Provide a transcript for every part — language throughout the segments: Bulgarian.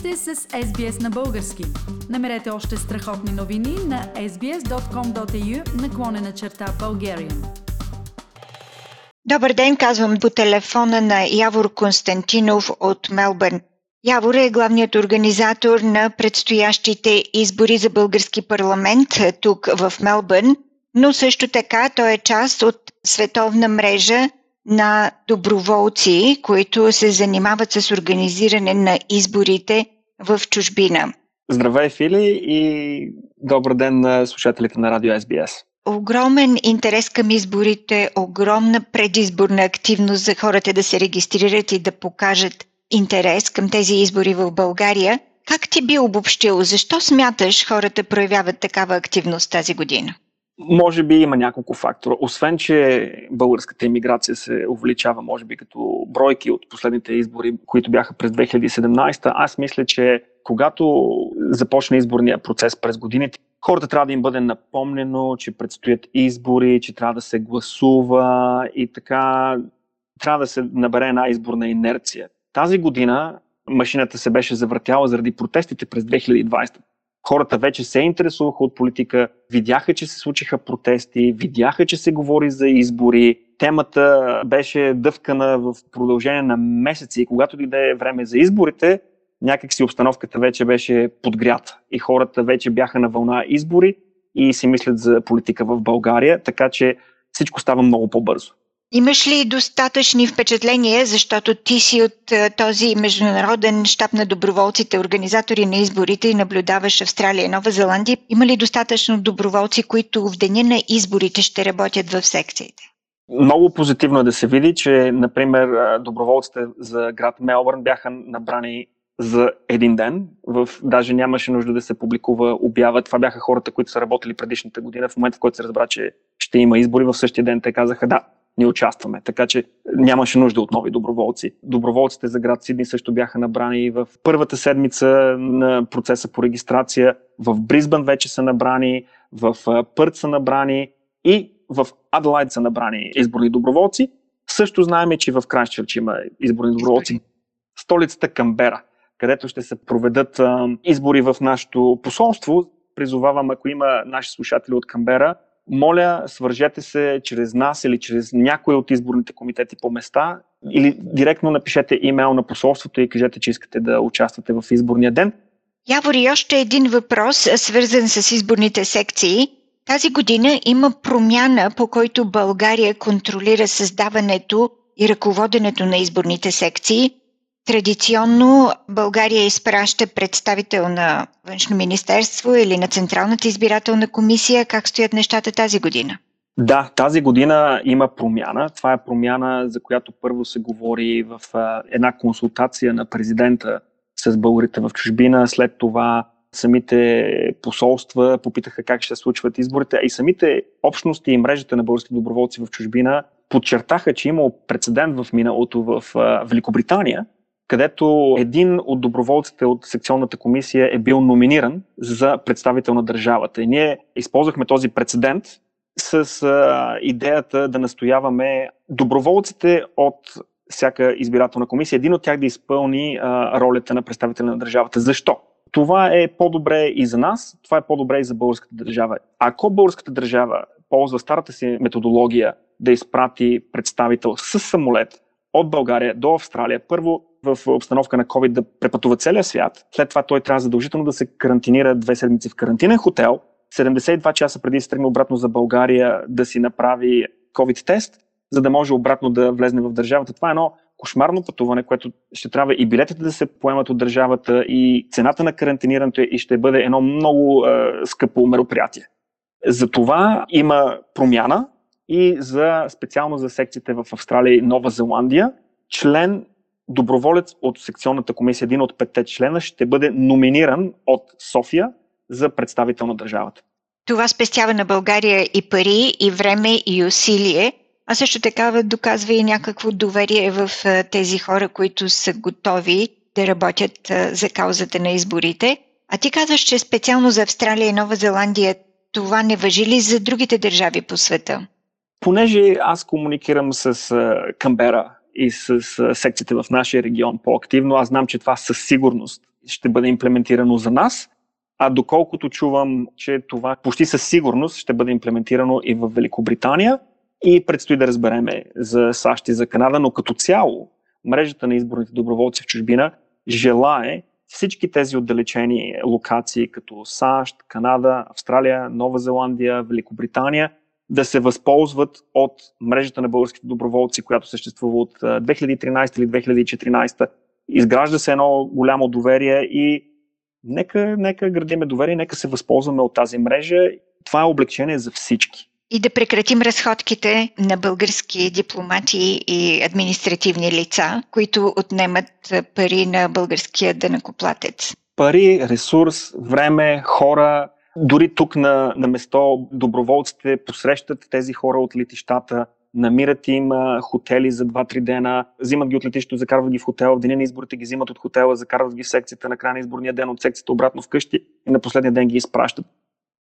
сте с SBS на български. Намерете още страхотни новини на sbs.com.au/Bulgarian. Добър ден, казвам по телефона на Явор Константинов от Мелбърн. Явор е главният организатор на предстоящите избори за български парламент тук в Мелбърн, но също така той е част от световна мрежа на доброволци, които се занимават с организиране на изборите в чужбина. Здравей, Фили, и добър ден на слушателите на Радио СБС. Огромен интерес към изборите, огромна предизборна активност за хората да се регистрират и да покажат интерес към тези избори в България. Как ти би обобщил? Защо смяташ хората проявяват такава активност тази година? Може би има няколко фактора. Освен, че българската имиграция се увеличава, може би като бройки от последните избори, които бяха през 2017, аз мисля, че когато започне изборния процес през годините, хората трябва да им бъде напомнено, че предстоят избори, че трябва да се гласува и така трябва да се набере една изборна инерция. Тази година машината се беше завъртяла заради протестите през 2020. Хората вече се интересуваха от политика, видяха, че се случиха протести, видяха, че се говори за избори. Темата беше дъвкана в продължение на месеци и когато дойде време за изборите, някакси обстановката вече беше подгрята и хората вече бяха на вълна избори и си мислят за политика в България, така че всичко става много по-бързо. Имаш ли достатъчни впечатления, защото ти си от този международен щаб на доброволците, организатори на изборите и наблюдаваш Австралия и Нова Зеландия? Има ли достатъчно доброволци, които в деня на изборите ще работят в секциите? Много позитивно е да се види, че, например, доброволците за град Мелбърн бяха набрани за един ден. Даже нямаше нужда да се публикува обява. Това бяха хората, които са работили предишната година. В момента, в който се разбра, че ще има избори, в същия ден те казаха да. Ние участваме, така че нямаше нужда от нови доброволци. Доброволците за град Сидни също бяха набрани в първата седмица на процеса по регистрация. В Бризбън вече са набрани, в Пърт са набрани и в Аделайд са набрани изборни доброволци. Също знаем, че в Крайстчърч има изборни доброволци. Столицата Камбера, където ще се проведат избори в нашето посолство. Призовавам, ако има наши слушатели от Камбера, моля, свържете се чрез нас или чрез някой от изборните комитети по места или директно напишете имейл на посолството и кажете, че искате да участвате в изборния ден. Явор, и още един въпрос, свързан с изборните секции. Тази година има промяна, по който България контролира създаването и ръководенето на изборните секции. Традиционно България изпраща представител на Външно министерство или на Централната избирателна комисия. Как стоят нещата тази година? Да, тази година има промяна. Това е промяна, за която първо се говори в една консултация на президента с българите в чужбина. След това самите посолства попитаха как ще се случват изборите, а и самите общности и мрежата на български доброволци в чужбина подчертаха, че има прецедент в миналото в Великобритания, където един от доброволците от секционната комисия е бил номиниран за представител на държавата. И ние използвахме този прецедент с идеята да настояваме доброволците от всяка избирателна комисия, един от тях да изпълни ролята на представител на държавата. Защо? Това е по-добре и за нас, това е по-добре и за българската държава. Ако българската държава ползва старата си методология да изпрати представител с самолет от България до Австралия, първо в обстановка на COVID да препътува целия свят, след това той трябва задължително да се карантинира 2 седмици в карантинен хотел, 72 часа преди да се тръгне обратно за България да си направи COVID тест, за да може обратно да влезне в държавата. Това е едно кошмарно пътуване, което ще трябва и билетите да се поемат от държавата, и цената на карантинирането и ще бъде едно много скъпо мероприятие. Затова има промяна и специално за секциите в Австралия и Нова Зеландия. Доброволец от секционната комисия, един от 5-те члена, ще бъде номиниран от София за представител на държавата. Това спестява на България и пари, и време, и усилие, а също така доказва и някакво доверие в тези хора, които са готови да работят за каузата на изборите. А ти казваш, че специално за Австралия и Нова Зеландия това не важи ли за другите държави по света? Понеже аз комуникирам с Камбера и с секциите в нашия регион по-активно, аз знам, че това със сигурност ще бъде имплементирано за нас, а доколкото чувам, че това почти със сигурност ще бъде имплементирано и в Великобритания и предстои да разбереме за САЩ и за Канада, но като цяло мрежата на изборните доброволци в чужбина желае всички тези отдалечени локации като САЩ, Канада, Австралия, Нова Зеландия, Великобритания да се възползват от мрежата на българските доброволци, която съществува от 2013 или 2014. Изгражда се едно голямо доверие и нека градиме доверие, нека се възползваме от тази мрежа. Това е облегчение за всички. И да прекратим разходките на български дипломати и административни лица, които отнемат пари на българския данъкоплатец. Пари, ресурс, време, хора. Дори тук на место доброволците посрещат тези хора от летищата, намират им хотели за 2-3 дена, взимат ги от летището, закарват ги в хотела, в деня на изборите ги взимат от хотела, закарват ги в секцията, на края на изборния ден от секцията обратно вкъщи и на последния ден ги изпращат.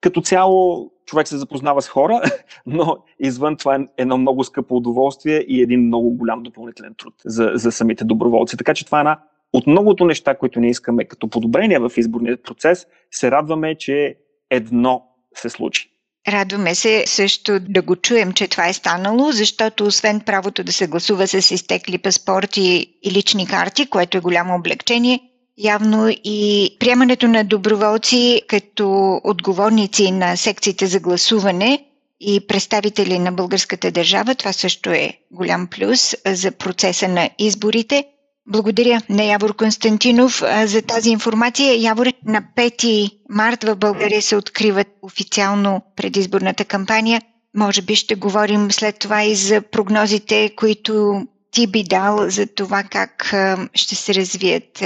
Като цяло човек се запознава с хора, но извън това е едно много скъпо удоволствие и един много голям допълнителен труд за самите доброволци. Така че това е една от многото неща, които ние искаме като подобрение в изборния процес. Се радваме, че едно се случи. Радваме се също да го чуем, че това е станало, защото освен правото да се гласува с изтекли паспорти и лични карти, което е голямо облекчение, явно и приемането на доброволци като отговорници на секциите за гласуване и представители на българската държава, това също е голям плюс за процеса на изборите. Благодаря на Явор Константинов за тази информация. Явор, на 5 март в България се открива официално предизборната кампания. Може би ще говорим след това и за прогнозите, които ти би дал за това как ще се развият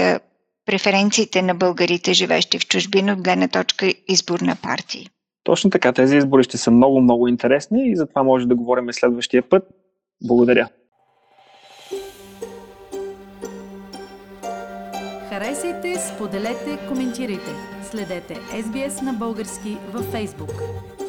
преференциите на българите, живеещи в чужбина, от гледна точка изборна партия. Точно така, тези избори ще са много, много интересни и за това може да говорим следващия път. Благодаря. Харесайте, споделете, коментирайте. Следете SBS на български във Facebook.